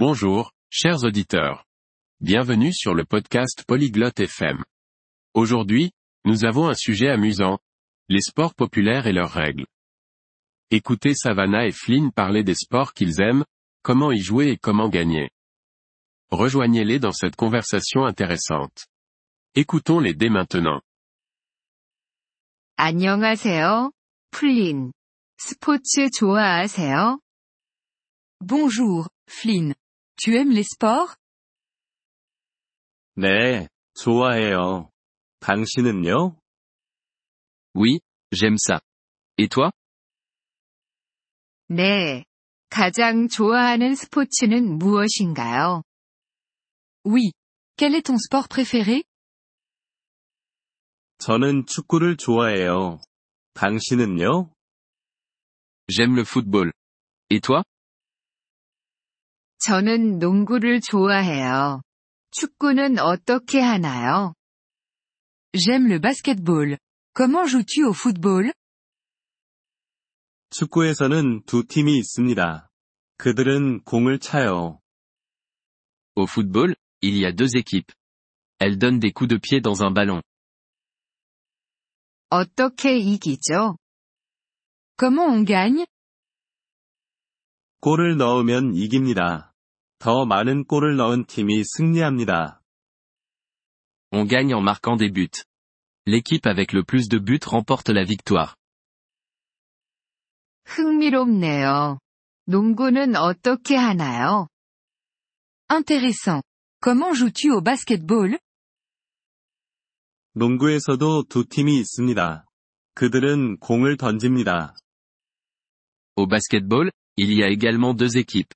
Bonjour, chers auditeurs. Bienvenue sur le podcast Polyglotte FM. Aujourd'hui, nous avons un sujet amusant, les sports populaires et leurs règles. Écoutez Savannah et Flynn parler des sports qu'ils aiment, comment y jouer et comment gagner. Rejoignez-les dans cette conversation intéressante. Écoutons-les dès maintenant. 안녕하세요, Flynn. 스포츠 좋아하세요? Bonjour, Flynn. Tu aimes les sports? 네, 좋아해요. 당신은요? Oui, j'aime ça. Et toi? 네, 가장 좋아하는 스포츠는 무엇인가요? Oui, quel est ton sport préféré? 저는 축구를 좋아해요. 당신은요? J'aime le football. Et toi? 저는 농구를 좋아해요. 축구는 어떻게 하나요? J'aime le basketball. Comment joues-tu au football? 축구에서는 두 팀이 있습니다. 그들은 공을 차요. Au football, il y a deux équipes. Elles donnent des coups de pied dans un ballon. 어떻게 이기죠? Comment on gagne? 골을 넣으면 이깁니다. 더 많은 골을 넣은 팀이 승리합니다. On gagne en marquant des buts. L'équipe avec le plus de buts remporte la victoire. 흥미롭네요. 농구는 어떻게 하나요? Intéressant. Comment joues-tu au basketball? 농구에서도 두 팀이 있습니다. 그들은 공을 던집니다. Au basketball, il y a également deux équipes.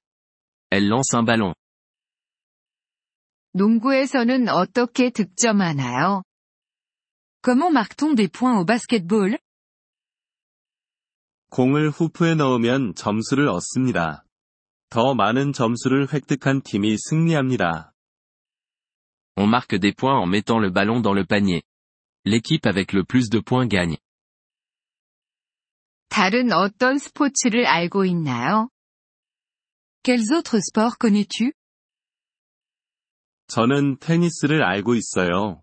Elles lancent un ballon. 농구에서는 어떻게 득점하나요? Comment marque-t-on des points au basketball? 공을 후프에 넣으면 점수를 얻습니다. 더 많은 점수를 획득한 팀이 승리합니다. On marque des points en mettant le ballon dans le panier. L'équipe avec le plus de points gagne. 다른 어떤 스포츠를 알고 있나요? Quels autres sports connais-tu? 저는 테니스를 알고 있어요.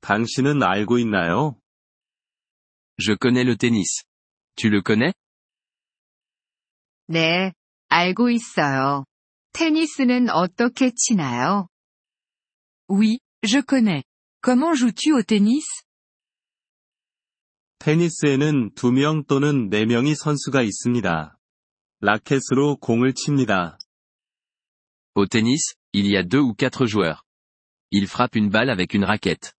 당신은 알고 있나요? Je connais le tennis. Tu le connais? 네, 알고 있어요. 테니스는 어떻게 치나요? Oui, je connais. Comment joues-tu au tennis? 테니스에는 2명 또는 4명이 선수가 있습니다. 라켓으로 공을 칩니다. Au tennis, il y a 2 ou 4 joueurs. Ils frappent une balle avec une raquette.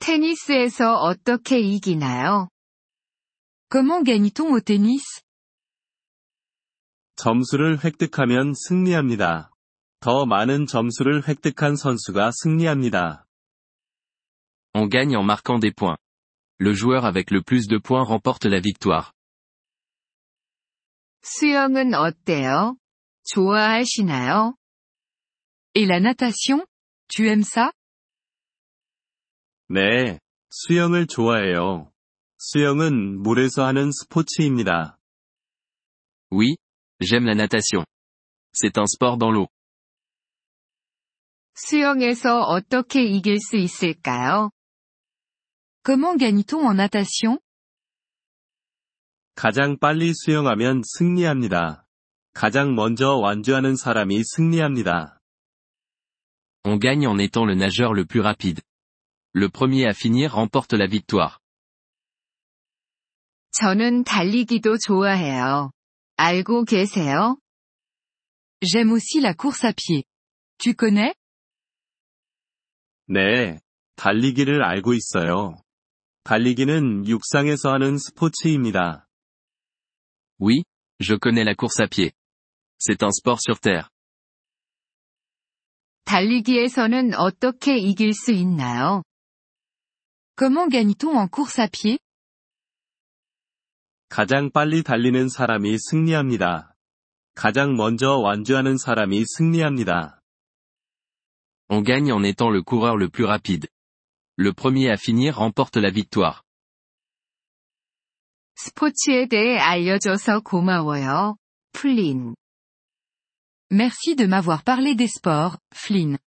테니스에서 어떻게 이기나요? Comment gagne-t-on au tennis? 점수를 획득하면 승리합니다. 더 많은 점수를 획득한 선수가 승리합니다. On gagne en marquant des points. Le joueur avec le plus de points remporte la victoire. 수영은 어때요? 좋아하시나요? Et la natation? Tu aimes ça? 네, 수영을 좋아해요. 수영은 물에서 하는 스포츠입니다. Oui, j'aime la natation. C'est un sport dans l'eau. 수영에서 어떻게 이길 수 있을까요? Comment gagne-t-on en natation? 가장 빨리 수영하면 승리합니다. 가장 먼저 완주하는 사람이 승리합니다. On gagne en étant le nageur le plus rapide. Le premier à finir remporte la victoire. 저는 달리기도 좋아해요. 알고 계세요? J'aime aussi la course à pied. Tu connais? 네, 달리기를 알고 있어요. 달리기는 육상에서 하는 스포츠입니다. Oui, je connais la course à pied. C'est un sport sur terre. 달리기에서는 어떻게 이길 수 있나요? Comment gagne-t-on en course à pied? 가장 빨리 달리는 사람이 승리합니다. 가장 먼저 완주하는 사람이 승리합니다. On gagne en étant le coureur le plus rapide. Le premier à finir remporte la victoire. 스포츠에 대해 알려줘서 고마워요, 플린. Merci de m'avoir parlé des sports, Flynn.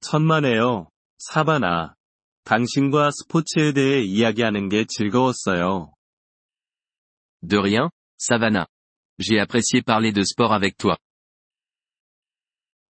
천만에요, 사바나. 당신과 스포츠에 대해 이야기하는 게 즐거웠어요. De rien, Savannah. J'ai apprécié parler de sport avec toi.